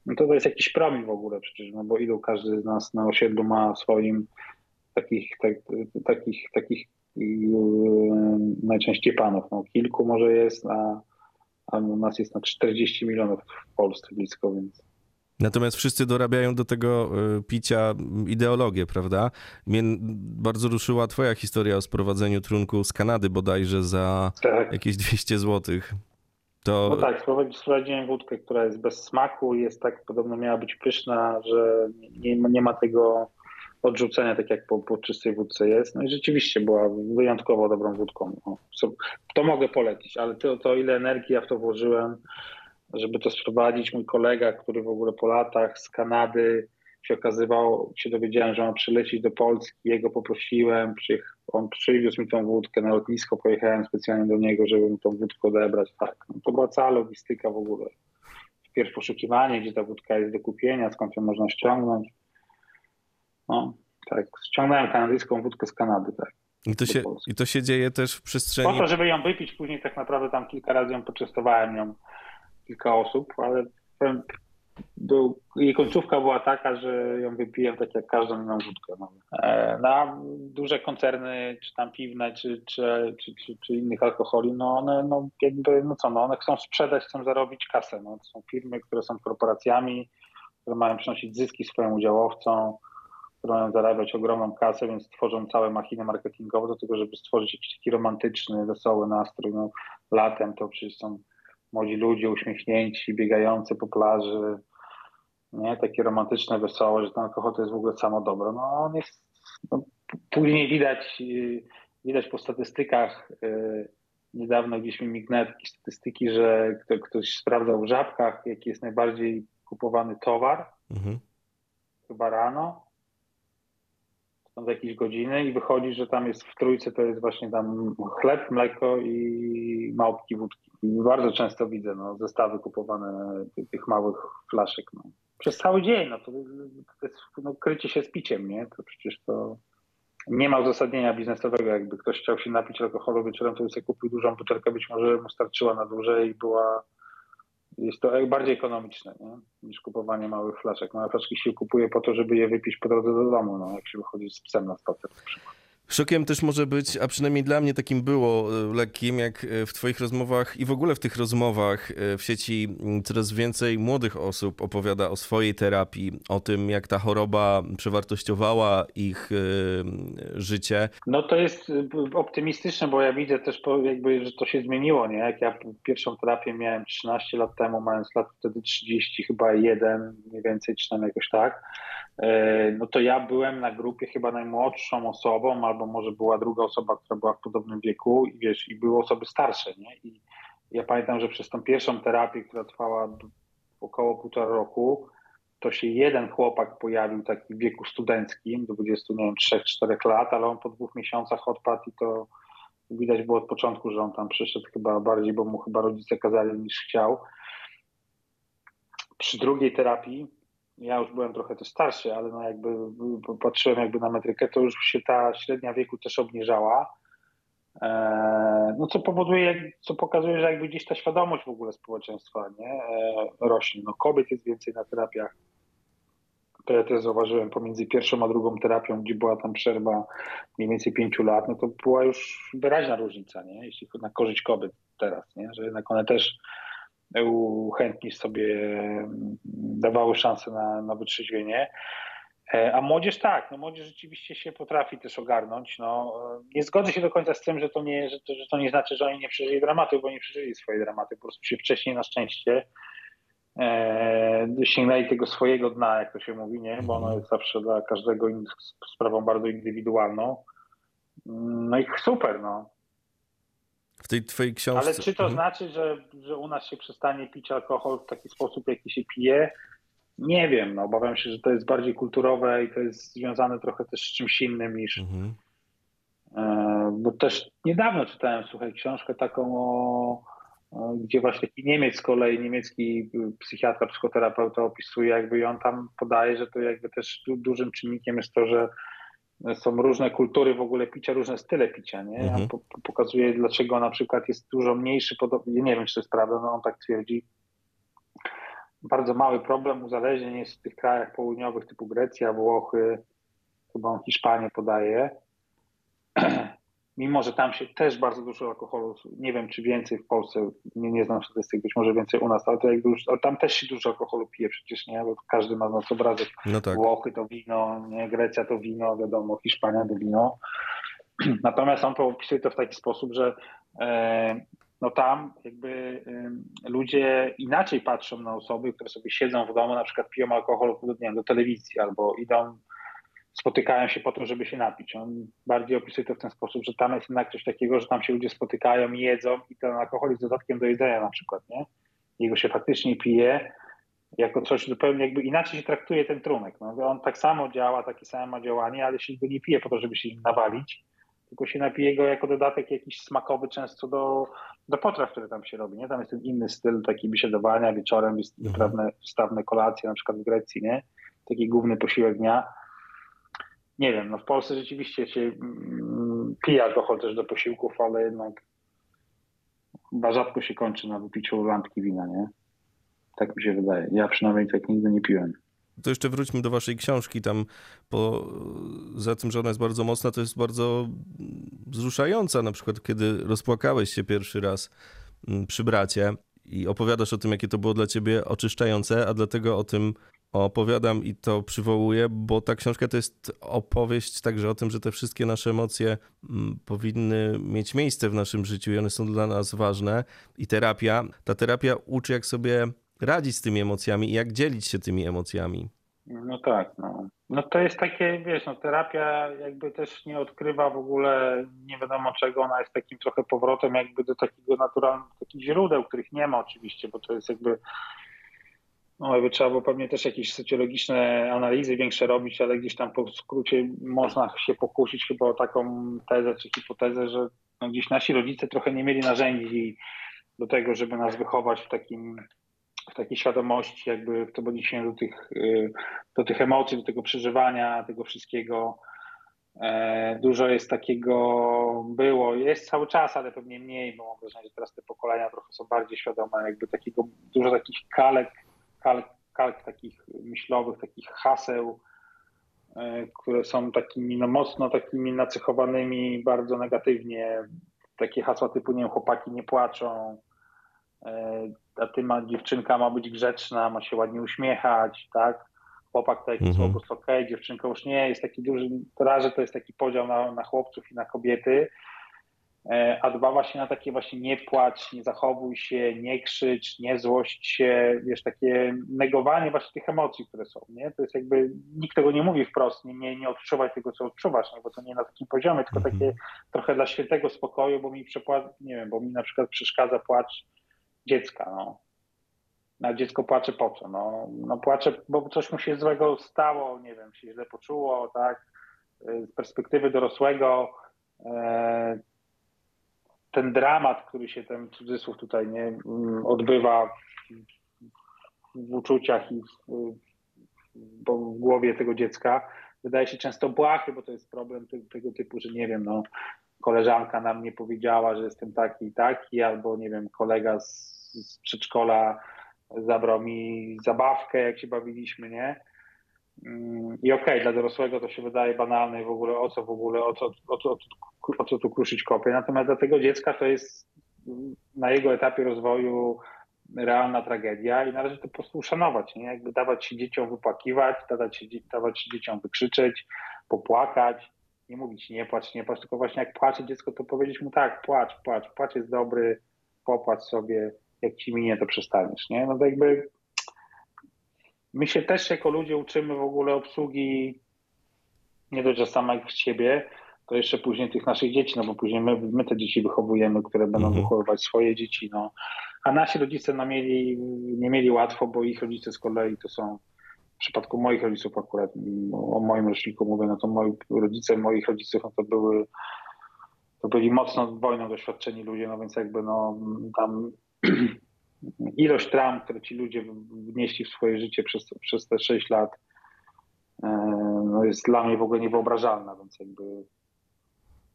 no to jest jakiś promil w ogóle przecież, no bo ilu każdy z nas na osiedlu ma w swoim takich najczęściej panów, no kilku może jest, a u nas jest na 40 milionów w Polsce blisko, więc... Natomiast wszyscy dorabiają do tego picia ideologię, prawda? Mnie bardzo ruszyła twoja historia o sprowadzeniu trunku z Kanady bodajże za jakieś 200 zł. To... No tak, sprowadziłem wódkę, która jest bez smaku i jest tak, podobno miała być pyszna, że nie ma tego odrzucenia, tak jak po czystej wódce jest. No i rzeczywiście była wyjątkowo dobrą wódką. No, to mogę polecić, ale to ile energii ja w to włożyłem, żeby to sprowadzić. Mój kolega, który w ogóle po latach z Kanady się dowiedziałem, że on przyleci do Polski, jego poprosiłem, on przywiózł mi tą wódkę na lotnisko, pojechałem specjalnie do niego, żeby mu tą wódkę odebrać. Tak, no to była cała logistyka w ogóle. Wpierw poszukiwanie, gdzie ta wódka jest do kupienia, skąd ją można ściągnąć. No tak, ściągnąłem kanadyjską wódkę z Kanady, tak. I to się dzieje też w przestrzeni... Po to, żeby ją wypić, później tak naprawdę tam kilka razy ją poczęstowałem kilka osób, ale jej końcówka była taka, że ją wypiłem tak jak każdą inną wódkę. Na duże koncerny, czy tam piwne, czy innych alkoholi, one chcą sprzedać, chcą zarobić kasę. No. To są firmy, które są korporacjami, które mają przynosić zyski swoim udziałowcom, które mają zarabiać ogromną kasę, więc tworzą całe machiny marketingowe do tego, żeby stworzyć jakiś taki romantyczny, wesoły nastrój. No, latem to przecież są młodzi ludzie, uśmiechnięci, biegający po plaży, nie? Takie romantyczne, wesołe, że ten alkohol to jest w ogóle samo dobro. No, on jest, później widać po statystykach, niedawno gdzieś mi mignęły takie statystyki, że ktoś sprawdzał w Żabkach, jaki jest najbardziej kupowany towar, chyba rano, z jakiejś godziny i wychodzi, że tam jest w trójce, to jest właśnie tam chleb, mleko i małpki wódki. I bardzo często widzę zestawy kupowane tych małych flaszek. No. Przez cały dzień, to jest krycie się z piciem, nie? To przecież to nie ma uzasadnienia biznesowego. Jakby ktoś chciał się napić alkoholu wieczorem, to by sobie kupił dużą butelkę, być może mu starczyła na dłużej i była... Jest to bardziej ekonomiczne, nie? Niż kupowanie małych flaszek. Małe flaszki się kupuje po to, żeby je wypić po drodze do domu, no, jak się wychodzi z psem na spacer na przykład. Szokiem też może być, a przynajmniej dla mnie takim było lekkim, jak w twoich rozmowach i w ogóle w tych rozmowach w sieci coraz więcej młodych osób opowiada o swojej terapii, o tym, jak ta choroba przewartościowała ich życie. No to jest optymistyczne, bo ja widzę też, jakby, że to się zmieniło, nie? Jak ja pierwszą terapię miałem 13 lat temu, mając lat wtedy 30, chyba 1, mniej więcej, czy tam jakoś tak, no to ja byłem na grupie chyba najmłodszą osobą, albo może była druga osoba, która była w podobnym wieku i wiesz, i były osoby starsze, nie? I ja pamiętam, że przez tą pierwszą terapię, która trwała około 1,5 roku, to się jeden chłopak pojawił taki w wieku studenckim, do 23-4 lat, ale on po 2 miesiącach odpadł i to widać było od początku, że on tam przyszedł chyba bardziej, bo mu chyba rodzice kazali niż chciał. Przy drugiej terapii ja już byłem trochę też starszy, ale no jakby patrzyłem jakby na metrykę, to już się ta średnia wieku też obniżała. No co powoduje, co pokazuje, że jakby gdzieś ta świadomość w ogóle społeczeństwa, nie, rośnie. No kobiet jest więcej na terapiach. To ja też zauważyłem pomiędzy pierwszą a drugą terapią, gdzie była tam przerwa mniej więcej 5 lat, no to była już wyraźna różnica, nie, jeśli chodzi na korzyść kobiet teraz, nie, że jednak one też chętnie sobie dawały szansę na wytrzeźwienie. A młodzież tak, no młodzież rzeczywiście się potrafi też ogarnąć. No, nie zgodzę się do końca z tym, że to nie znaczy, że oni nie przeżyli dramatu, bo nie przeżyli swoje dramaty. Po prostu się wcześniej na szczęście sięgnęli tego swojego dna, jak to się mówi, nie? Bo ono jest zawsze dla każdego sprawą bardzo indywidualną. No i super, no. W tej twojej książce. Ale czy to znaczy, że u nas się przestanie pić alkohol w taki sposób, jaki się pije? Nie wiem. No, obawiam się, że to jest bardziej kulturowe i to jest związane trochę też z czymś innym niż... Mhm. Bo też niedawno czytałem, słuchaj, książkę taką gdzie właśnie taki Niemiec z kolei, niemiecki psychiatra, psychoterapeuta opisuje jakby, i on tam podaje, że to jakby też dużym czynnikiem jest to, że są różne kultury w ogóle picia, różne style picia, nie? Mhm. Pokazuje, dlaczego na przykład jest dużo mniejszy, podobnie, nie wiem, czy to jest prawda, no on tak twierdzi, bardzo mały problem uzależnień jest w tych krajach południowych typu Grecja, Włochy, chyba on Hiszpanię podaje, mimo że tam się też bardzo dużo alkoholu, nie wiem, czy więcej w Polsce, nie znam statystyk, być może więcej u nas, ale to jakby już, ale tam też się dużo alkoholu pije przecież, nie? Bo każdy ma nas obrazek. No tak. Włochy to wino, nie? Grecja to wino, wiadomo, Hiszpania to wino. Natomiast on opisuje to w taki sposób, że no tam jakby ludzie inaczej patrzą na osoby, które sobie siedzą w domu, na przykład piją alkohol, nie wiem, do telewizji albo idą, spotykają się po to, żeby się napić. On bardziej opisuje to w ten sposób, że tam jest jednak coś takiego, że tam się ludzie spotykają, jedzą i ten alkohol jest dodatkiem do jedzenia na przykład, nie? Jego się faktycznie pije, jako coś zupełnie jakby inaczej się traktuje ten trunek. No, on tak samo działa, takie samo ma działanie, ale się go nie pije po to, żeby się nim nawalić, tylko się napije go jako dodatek jakiś smakowy często do potraw, które tam się robi, nie? Tam jest ten inny styl taki biesiadowania, wieczorem jest wystawne kolacje, na przykład w Grecji, nie? Taki główny posiłek dnia. Nie wiem, no w Polsce rzeczywiście się pije alkohol też do posiłków, ale jednak chyba rzadko się kończy na wypiciu lampki wina, nie? Tak mi się wydaje. Ja przynajmniej tak nigdy nie piłem. To jeszcze wróćmy do waszej książki. Tam za tym, że ona jest bardzo mocna, to jest bardzo wzruszająca. Na przykład, kiedy rozpłakałeś się pierwszy raz przy bracie i opowiadasz o tym, jakie to było dla ciebie oczyszczające, a dlatego o tym opowiadam i to przywołuję, bo ta książka to jest opowieść także o tym, że te wszystkie nasze emocje powinny mieć miejsce w naszym życiu i one są dla nas ważne. I ta terapia uczy, jak sobie radzić z tymi emocjami i jak dzielić się tymi emocjami. No tak, no. No to jest takie, wiesz, no terapia jakby też nie odkrywa w ogóle nie wiadomo czego, ona jest takim trochę powrotem jakby do takiego naturalnego, takich źródeł, których nie ma oczywiście, bo to jest jakby no jakby trzeba było pewnie też jakieś socjologiczne analizy większe robić, ale gdzieś tam po skrócie można się pokusić chyba o taką tezę czy hipotezę, że no gdzieś nasi rodzice trochę nie mieli narzędzi do tego, żeby nas wychować w takiej świadomości, jakby w odniesieniu do tych emocji, do tego przeżywania, tego wszystkiego. Dużo jest takiego, było, jest cały czas, ale pewnie mniej, bo mam wrażenie, że teraz te pokolenia trochę są bardziej świadome, jakby takiego, dużo takich kalk takich myślowych, takich haseł, które są takimi, no mocno takimi nacechowanymi bardzo negatywnie. Takie hasła typu, nie wiem, chłopaki nie płaczą, a dziewczynka ma być grzeczna, ma się ładnie uśmiechać, tak? Chłopak to jakiś słowo jest okej, dziewczynka już nie, jest taki duży, teraz to jest taki podział na chłopców i na kobiety, a dba właśnie na takie właśnie nie płacz, nie zachowuj się, nie krzycz, nie złość się, wiesz, takie negowanie właśnie tych emocji, które są, nie? To jest jakby, nikt tego nie mówi wprost, nie odczuwaj tego, co odczuwasz, nie? Bo to nie na takim poziomie, tylko takie trochę dla świętego spokoju, bo mi nie wiem, bo mi na przykład przeszkadza płacz dziecka, no. Na dziecko płacze po co? No płacze, bo coś mu się złego stało, nie wiem, się źle poczuło, tak? Z perspektywy dorosłego ten dramat, który się ten cudzysłów tutaj nie odbywa w uczuciach i w głowie tego dziecka, wydaje się często błahy, bo to jest problem tego typu, że nie wiem, no koleżanka nam nie powiedziała, że jestem taki i taki, albo nie wiem, kolega z przedszkola zabrał mi zabawkę, jak się bawiliśmy, nie? I okej, dla dorosłego to się wydaje banalne i o co tu kruszyć kopie. Natomiast dla tego dziecka to jest na jego etapie rozwoju realna tragedia i należy to po prostu uszanować, nie? Jakby dawać się dzieciom wypłakiwać, dawać się dzieciom wykrzyczeć, popłakać, nie mówić nie płacz, tylko właśnie jak płacze dziecko, to powiedzieć mu tak, płacz jest dobry, popłacz sobie, jak ci minie, to przestaniesz, nie? No to jakby my się też jako ludzie uczymy w ogóle obsługi nie dość, że samych siebie, to jeszcze później tych naszych dzieci, no bo później my te dzieci wychowujemy, które będą wychowywać swoje dzieci, no. A nasi rodzice nie mieli łatwo, bo ich rodzice z kolei to są, w przypadku moich rodziców akurat, o moim roczniku mówię, no to moi rodzice, moich rodziców, no to byli mocno wojną doświadczeni ludzie, no więc jakby no tam ilość traum, które ci ludzie wnieśli w swoje życie przez te 6 lat, no jest dla mnie w ogóle niewyobrażalna, więc jakby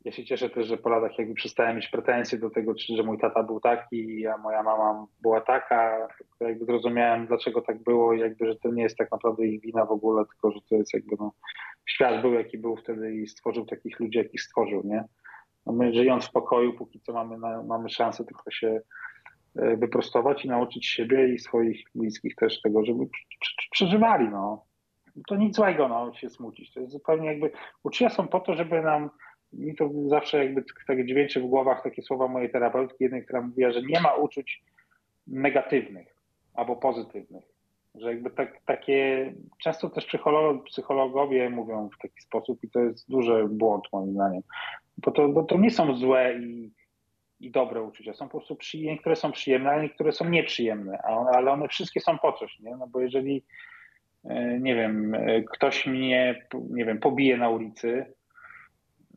ja się cieszę też, że po latach jakby przestałem mieć pretensje do tego, że mój tata był taki, a moja mama była taka, jakby zrozumiałem, dlaczego tak było i jakby, że to nie jest tak naprawdę ich wina w ogóle, tylko że to jest jakby no, świat był jaki był wtedy i stworzył takich ludzi, jakich stworzył, nie? No my żyjąc w pokoju, póki co mamy szansę tylko się wyprostować i nauczyć siebie i swoich bliskich też tego, żeby przeżywali, no. To nic złego, no, się smucić. To jest zupełnie jakby, uczucia są po to, żeby nam, mi to zawsze jakby tak dźwięczy w głowach takie słowa mojej terapeutki jednej, która mówiła, że nie ma uczuć negatywnych albo pozytywnych. Że jakby takie, często też psychologowie mówią w taki sposób i to jest duży błąd moim zdaniem. Bo to nie są złe i dobre uczucia. Są po prostu niektóre są przyjemne, ale niektóre są nieprzyjemne, ale one wszystkie są po coś, nie? No bo jeżeli, nie wiem, ktoś mnie, nie wiem, pobije na ulicy,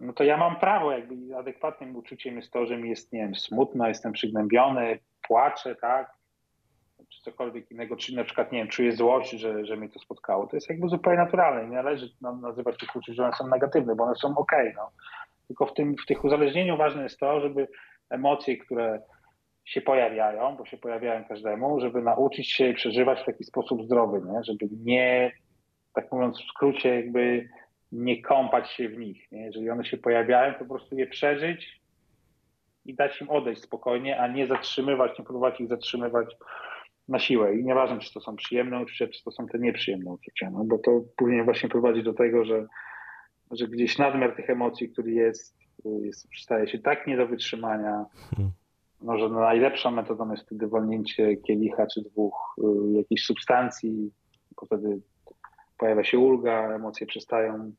no to ja mam prawo, jakby adekwatnym uczuciem jest to, że mi jest, nie wiem, smutno, jestem przygnębiony, płaczę, tak? Czy cokolwiek innego, czy na przykład, nie wiem, czuję złość, że mnie to spotkało. To jest jakby zupełnie naturalne. Nie należy nazywać tych uczuć, że one są negatywne, bo one są okej, no. Tylko w tych uzależnieniu ważne jest to, żeby emocje, które się pojawiają, bo się pojawiają każdemu, żeby nauczyć się je przeżywać w taki sposób zdrowy, nie? Żeby nie, tak mówiąc w skrócie, jakby nie kąpać się w nich. Nie? Jeżeli one się pojawiają, to po prostu je przeżyć i dać im odejść spokojnie, a nie zatrzymywać, nie próbować ich zatrzymywać na siłę. I nieważne, czy to są przyjemne uczucia, czy to są te nieprzyjemne uczucia, no bo to później właśnie prowadzi do tego, że gdzieś nadmiar tych emocji, który jest, staje się tak nie do wytrzymania, no, że najlepszą metodą jest wtedy walnięcie kielicha czy 2 jakichś substancji, bo wtedy pojawia się ulga, emocje przestają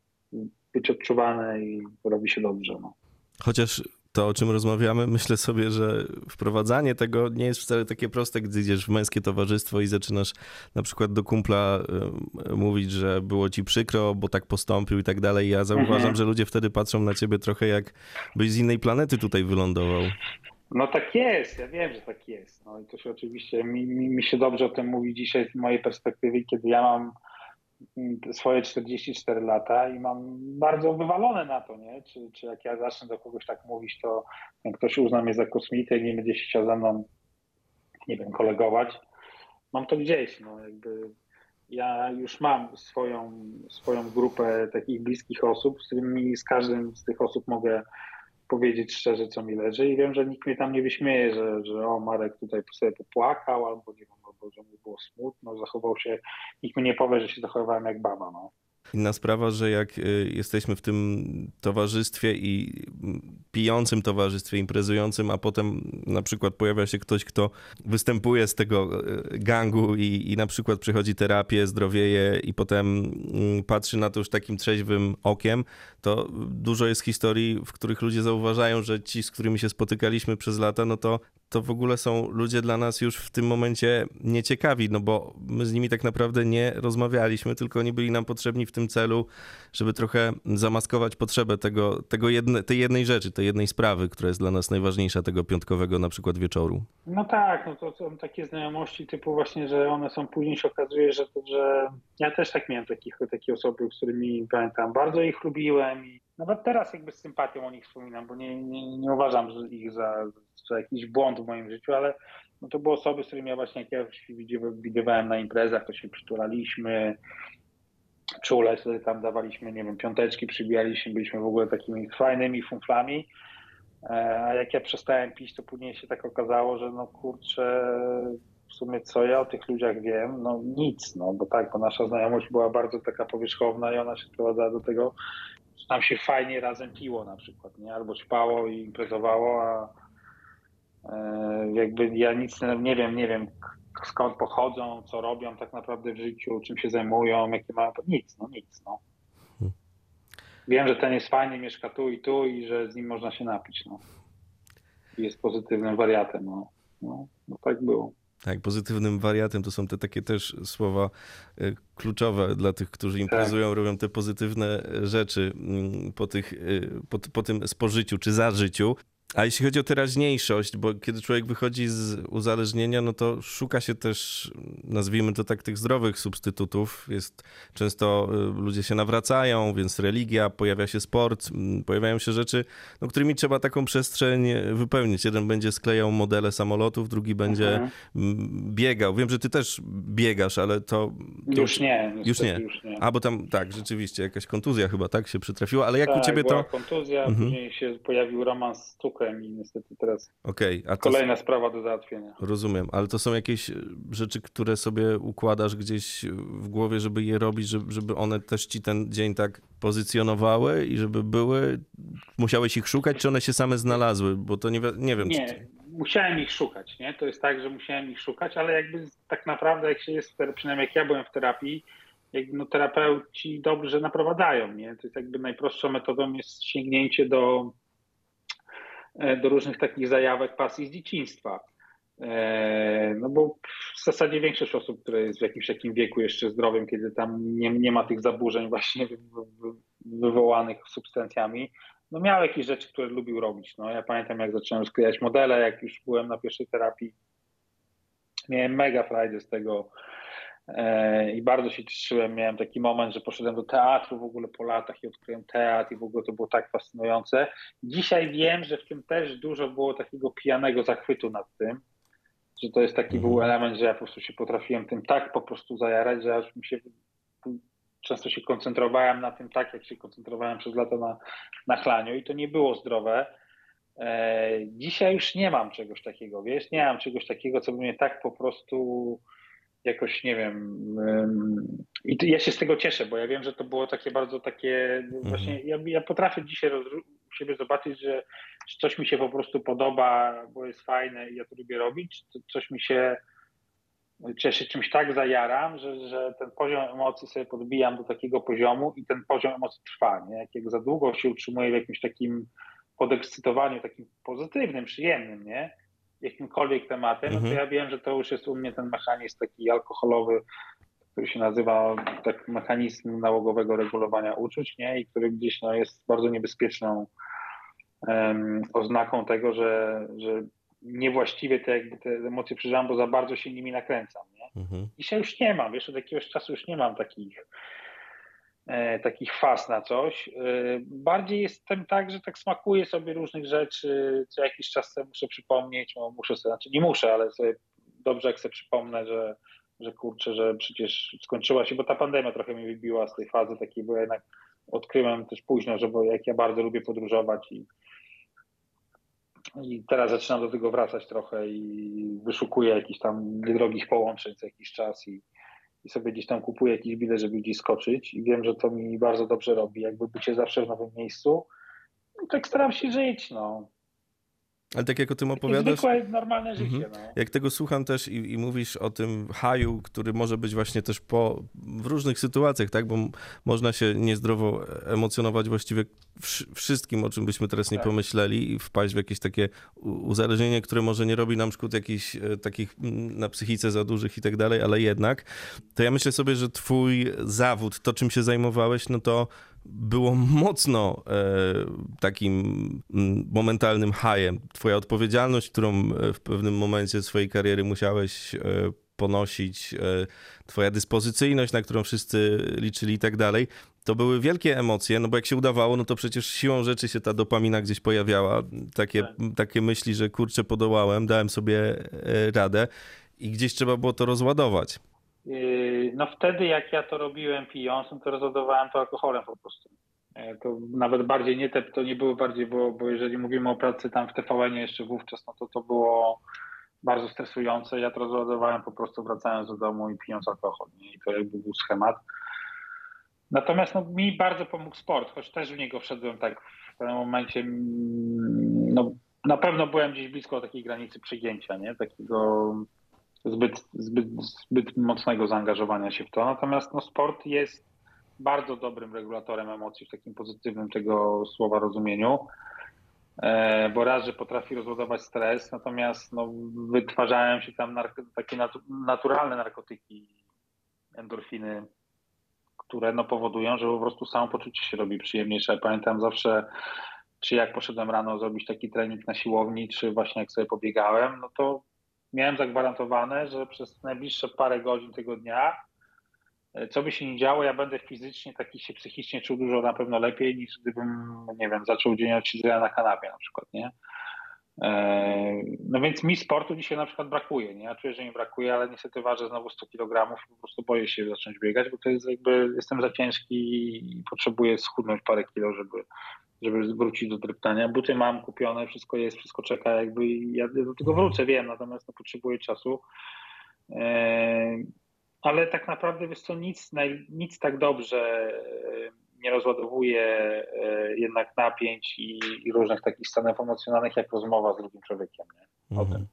być odczuwane i robi się dobrze. No. Chociaż to, o czym rozmawiamy, myślę sobie, że wprowadzanie tego nie jest wcale takie proste, gdy idziesz w męskie towarzystwo i zaczynasz na przykład do kumpla mówić, że było ci przykro, bo tak postąpił i tak dalej. Ja zauważam, że ludzie wtedy patrzą na ciebie trochę jakbyś z innej planety tutaj wylądował. No tak jest, ja wiem, że tak jest. No i to się oczywiście, mi się dobrze o tym mówi dzisiaj z mojej perspektywy, kiedy ja mam swoje 44 lata i mam bardzo wywalone na to, nie? Czy jak ja zacznę do kogoś tak mówić, to ktoś uzna mnie za kosmitę i nie będzie się chciał ze mną, nie wiem, kolegować. Mam to gdzieś, no jakby ja już mam swoją grupę takich bliskich osób, z którymi z każdym z tych osób mogę powiedzieć szczerze, co mi leży i wiem, że nikt mnie tam nie wyśmieje, że o, Marek tutaj sobie popłakał, albo nie wiem, albo że mu było smutno, zachował się, nikt mi nie powie, że się zachowywałem jak baba, no. Inna sprawa, że jak jesteśmy w tym towarzystwie i pijącym towarzystwie, imprezującym, a potem na przykład pojawia się ktoś, kto występuje z tego gangu i na przykład przechodzi terapię, zdrowieje i potem patrzy na to już takim trzeźwym okiem, to dużo jest historii, w których ludzie zauważają, że ci, z którymi się spotykaliśmy przez lata, no to w ogóle są ludzie dla nas już w tym momencie nieciekawi, no bo my z nimi tak naprawdę nie rozmawialiśmy, tylko oni byli nam potrzebni w tym celu, żeby trochę zamaskować potrzebę tej jednej rzeczy, tej jednej sprawy, która jest dla nas najważniejsza tego piątkowego na przykład wieczoru. No tak, no to są takie znajomości typu właśnie, że one są później, się okazuje, że ja też tak miałem takie osoby, z którymi pamiętam, bardzo ich lubiłem i nawet teraz jakby z sympatią o nich wspominam, bo nie uważam ich za jakiś błąd w moim życiu, ale no to były osoby, z którymi ja właśnie jak ja się widywałem na imprezach, to się przytulaliśmy, czule, wtedy tam dawaliśmy, nie wiem, piąteczki, przybijaliśmy, byliśmy w ogóle takimi fajnymi funflami, a jak ja przestałem pić, to później się tak okazało, że no kurczę, w sumie co ja o tych ludziach wiem, no nic, no bo nasza znajomość była bardzo taka powierzchowna i ona się sprowadzała do tego, że tam się fajnie razem piło na przykład, nie, albo ćpało i imprezowało, a jakby ja nic nie wiem, skąd pochodzą, co robią tak naprawdę w życiu, czym się zajmują, jakie mają... Nic. Wiem, że ten jest fajny, mieszka tu i że z nim można się napić, no. I jest pozytywnym wariatem, no. No tak było. Tak, pozytywnym wariatem to są te takie też słowa kluczowe dla tych, którzy imprezują, tak. Robią te pozytywne rzeczy po tym spożyciu czy zażyciu. A jeśli chodzi o teraźniejszość, bo kiedy człowiek wychodzi z uzależnienia, no to szuka się też, nazwijmy to tak, tych zdrowych substytutów. Często ludzie się nawracają, więc religia, pojawia się sport, pojawiają się rzeczy, no, którymi trzeba taką przestrzeń wypełnić. Jeden będzie sklejał modele samolotów, drugi będzie biegał. Wiem, że ty też biegasz, ale to już nie. A, bo tam, tak, rzeczywiście, jakaś kontuzja chyba, tak, się przytrafiła, ale jak u ciebie była to... kontuzja, później się pojawił romans z tukrem. I niestety teraz kolejna sprawa do załatwienia. Rozumiem, ale to są jakieś rzeczy, które sobie układasz gdzieś w głowie, żeby je robić, żeby one też ci ten dzień tak pozycjonowały i żeby były, musiałeś ich szukać, czy one się same znalazły, bo to nie wiem. Nie, musiałem ich szukać, nie? To jest tak, że musiałem ich szukać, ale jakby tak naprawdę jak się jest, przynajmniej jak ja byłem w terapii, jakby no terapeuci dobrze naprowadzają, nie? To jest jakby najprostszą metodą jest sięgnięcie do różnych takich zajawek pasji z dzieciństwa. No bo w zasadzie większość osób, które jest w jakimś takim wieku jeszcze zdrowym, kiedy tam nie ma tych zaburzeń właśnie wywołanych substancjami, no miał jakieś rzeczy, które lubił robić. No ja pamiętam, jak zacząłem sklejać modele, jak już byłem na pierwszej terapii, miałem mega frajdę z tego i bardzo się cieszyłem. Miałem taki moment, że poszedłem do teatru w ogóle po latach i odkryłem teatr i w ogóle to było tak fascynujące. Dzisiaj wiem, że w tym też dużo było takiego pijanego zachwytu nad tym, że to jest taki był element, że ja po prostu się potrafiłem tym tak po prostu zajarać, że aż mi się często się koncentrowałem na tym tak, jak się koncentrowałem przez lata na chlaniu i to nie było zdrowe. Dzisiaj już nie mam czegoś takiego, wiesz, nie mam czegoś takiego, co by mnie tak po prostu... jakoś, nie wiem, i ja się z tego cieszę, bo ja wiem, że to było takie bardzo takie, właśnie ja potrafię dzisiaj u siebie zobaczyć, że coś mi się po prostu podoba, bo jest fajne i ja to lubię robić, coś mi się, czy ja się czymś tak zajaram, że ten poziom emocji sobie podbijam do takiego poziomu i ten poziom emocji trwa, nie? Jak za długo się utrzymuję w jakimś takim podekscytowaniu, takim pozytywnym, przyjemnym, nie? Jakimkolwiek tematem, to ja wiem, że to już jest u mnie ten mechanizm taki alkoholowy, który się nazywa tak mechanizm nałogowego regulowania uczuć, nie? I który gdzieś no, jest bardzo niebezpieczną oznaką tego, że niewłaściwie te emocje przeżywam, bo za bardzo się nimi nakręcam, nie? Dzisiaj już nie mam, wiesz, od jakiegoś czasu już nie mam takich faz na coś. Bardziej jestem tak, że tak smakuję sobie różnych rzeczy, co jakiś czas sobie muszę przypomnieć, bo muszę sobie, znaczy nie muszę, ale sobie dobrze jak sobie przypomnę, że kurczę, że przecież skończyła się, bo ta pandemia trochę mnie wybiła z tej fazy takiej, bo ja jednak odkryłem też późno, że bo jak ja bardzo lubię podróżować i teraz zaczynam do tego wracać trochę i wyszukuję jakichś tam drogich połączeń co jakiś czas i sobie gdzieś tam kupuję jakiś bilet, żeby gdzieś skoczyć i wiem, że to mi bardzo dobrze robi, jakby bycie zawsze w nowym miejscu. I tak staram się żyć, no. Ale tak jak o tym opowiadasz, zwykłe, normalne życie, no. Jak tego słucham też i mówisz o tym haju, który może być właśnie też w różnych sytuacjach, tak, bo można się niezdrowo emocjonować właściwie wszystkim, o czym byśmy teraz nie pomyśleli i wpaść w jakieś takie uzależnienie, które może nie robi nam szkód jakichś takich na psychice za dużych i tak dalej, ale jednak, to ja myślę sobie, że twój zawód, to czym się zajmowałeś, no to było mocno takim momentalnym hajem. Twoja odpowiedzialność, którą w pewnym momencie swojej kariery musiałeś ponosić, twoja dyspozycyjność, na którą wszyscy liczyli i tak dalej, to były wielkie emocje, no bo jak się udawało, no to przecież siłą rzeczy się ta dopamina gdzieś pojawiała. Takie myśli, że kurczę, podołałem, dałem sobie radę i gdzieś trzeba było to rozładować. No wtedy jak ja to robiłem pijącym, to rozładowałem to alkoholem po prostu. To nawet bardziej nie, to nie było bardziej, bo jeżeli mówimy o pracy tam w TVN jeszcze wówczas, no to było bardzo stresujące. Ja to rozładowałem po prostu wracając do domu i pijąc alkohol. I to jakby był schemat. Natomiast no, mi bardzo pomógł sport, choć też w niego wszedłem tak w pewnym momencie, no na pewno byłem gdzieś blisko takiej granicy przygięcia, nie? Takiego zbyt mocnego zaangażowania się w to. Natomiast no, sport jest bardzo dobrym regulatorem emocji w takim pozytywnym tego słowa rozumieniu, bo raz, że potrafi rozładować stres, natomiast no, wytwarzają się tam takie naturalne narkotyki, endorfiny, które no, powodują, że po prostu samo poczucie się robi przyjemniejsze. Ja pamiętam zawsze, czy jak poszedłem rano zrobić taki trening na siłowni, czy właśnie jak sobie pobiegałem, no to miałem zagwarantowane, że przez najbliższe parę godzin tego dnia, co by się nie działo, ja będę fizycznie, taki się psychicznie czuł dużo na pewno lepiej niż gdybym, nie wiem, zaczął dzień od siedzenia na kanapie na przykład, nie? No więc mi sportu dzisiaj na przykład brakuje, nie? Ja czuję, że mi brakuje, ale niestety ważę znowu 100 kg i po prostu boję się zacząć biegać, bo to jest jakby, jestem za ciężki i potrzebuję schudnąć parę kilo, żeby wrócić do dreptania. Buty mam kupione, wszystko jest, wszystko czeka jakby i ja do tego wrócę, wiem, natomiast no, potrzebuję czasu. Ale tak naprawdę wiesz co, nic tak dobrze nie rozładowuje jednak napięć i różnych takich stanów emocjonalnych jak rozmowa z drugim człowiekiem, nie? O tym.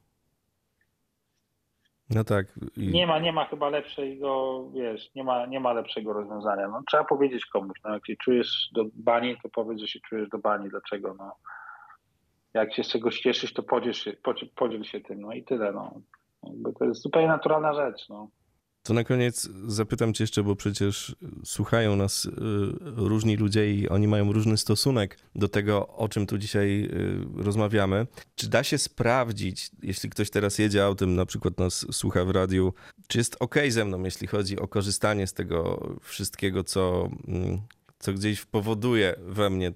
No tak. Nie ma chyba lepszego, wiesz, nie ma lepszego rozwiązania. No, trzeba powiedzieć komuś, no, jak się czujesz do bani, to powiedz, że się czujesz do bani, dlaczego, no. Jak się z czegoś cieszysz, to podziel się tym, no i tyle, no. Jakby to jest zupełnie naturalna rzecz, no. To na koniec zapytam cię jeszcze, bo przecież słuchają nas różni ludzie i oni mają różny stosunek do tego, o czym tu dzisiaj rozmawiamy. Czy da się sprawdzić, jeśli ktoś teraz jedzie autem, na przykład nas słucha w radiu, czy jest okej ze mną, jeśli chodzi o korzystanie z tego wszystkiego, co gdzieś powoduje we mnie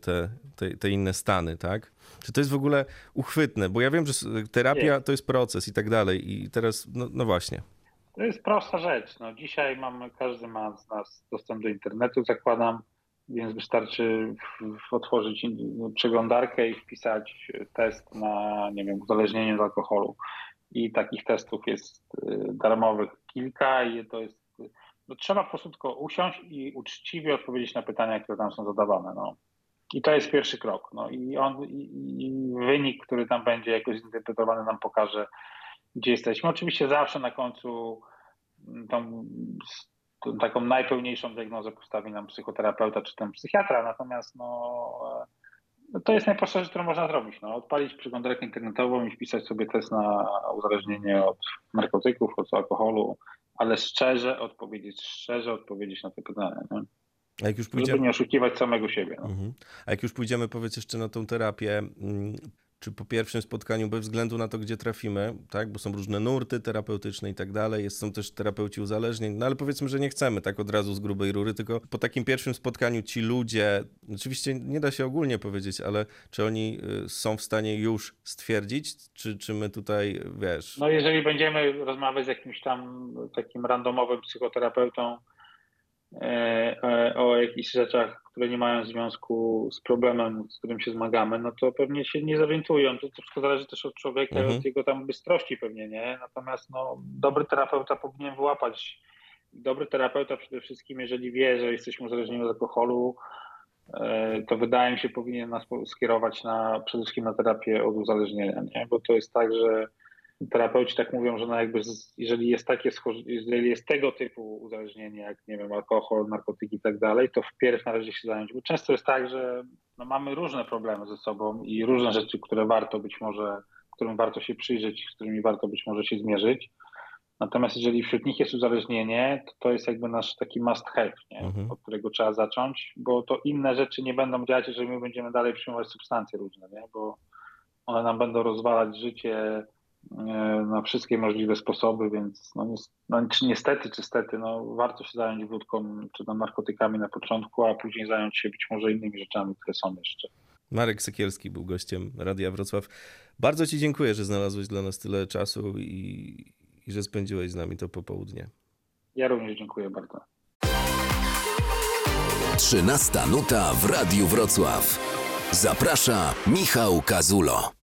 te inne stany, tak? Czy to jest w ogóle uchwytne? Bo ja wiem, że terapia to jest proces i tak dalej i teraz, no właśnie. To jest prosta rzecz. No, dzisiaj każdy ma z nas dostęp do internetu, zakładam, więc wystarczy otworzyć przeglądarkę i wpisać test na, nie wiem, uzależnienie od alkoholu. I takich testów jest darmowych kilka i to jest. No, trzeba po prostu tylko usiąść i uczciwie odpowiedzieć na pytania, które tam są zadawane. No. I to jest pierwszy krok. No, i wynik, który tam będzie jakoś zinterpretowany, nam pokaże, gdzie jesteśmy. Oczywiście zawsze na końcu tą taką najpełniejszą diagnozę postawi nam psychoterapeuta czy ten psychiatra, natomiast no, to jest najprostsza rzecz, którą można zrobić. No, odpalić przeglądarkę internetową i wpisać sobie test na uzależnienie od narkotyków, od alkoholu, ale szczerze odpowiedzieć na te pytania. Nie? A jak już pójdziemy, żeby nie oszukiwać samego siebie. No. A jak już pójdziemy, powiedz jeszcze na tą terapię, czy po pierwszym spotkaniu, bez względu na to, gdzie trafimy, tak? Bo są różne nurty terapeutyczne i tak dalej, są też terapeuci uzależnień, no ale powiedzmy, że nie chcemy tak od razu z grubej rury, tylko po takim pierwszym spotkaniu ci ludzie, oczywiście nie da się ogólnie powiedzieć, ale czy oni są w stanie już stwierdzić, czy my tutaj, wiesz... No jeżeli będziemy rozmawiać z jakimś tam takim randomowym psychoterapeutą o jakichś rzeczach, które nie mają związku z problemem, z którym się zmagamy, no to pewnie się nie zorientują. To wszystko zależy też od człowieka, od jego tam bystrości pewnie, nie? Natomiast no, dobry terapeuta powinien wyłapać. Dobry terapeuta przede wszystkim, jeżeli wie, że jesteśmy uzależnieni od alkoholu, to wydaje mi się powinien nas skierować przede wszystkim na terapię od uzależnienia, nie? Bo to jest tak, że terapeuci tak mówią, że no jakby jeżeli jest tego typu uzależnienie, jak nie wiem, alkohol, narkotyki i tak dalej, to wpierw należy się zająć. Bo często jest tak, że no mamy różne problemy ze sobą i różne rzeczy, którym warto się przyjrzeć, z którymi warto być może się zmierzyć. Natomiast jeżeli wśród nich jest uzależnienie, to jest jakby nasz taki must have, nie? Od którego trzeba zacząć, bo to inne rzeczy nie będą działać, jeżeli my będziemy dalej przyjmować substancje różne, nie? Bo one nam będą rozwalać życie na wszystkie możliwe sposoby, więc niestety, no warto się zająć wódką czy tam narkotykami na początku, a później zająć się być może innymi rzeczami, które są jeszcze. Marek Sekielski był gościem Radia Wrocław. Bardzo ci dziękuję, że znalazłeś dla nas tyle czasu i że spędziłeś z nami to popołudnie. Ja również dziękuję bardzo. 13 nuta w Radiu Wrocław. Zaprasza Michał Kazulo.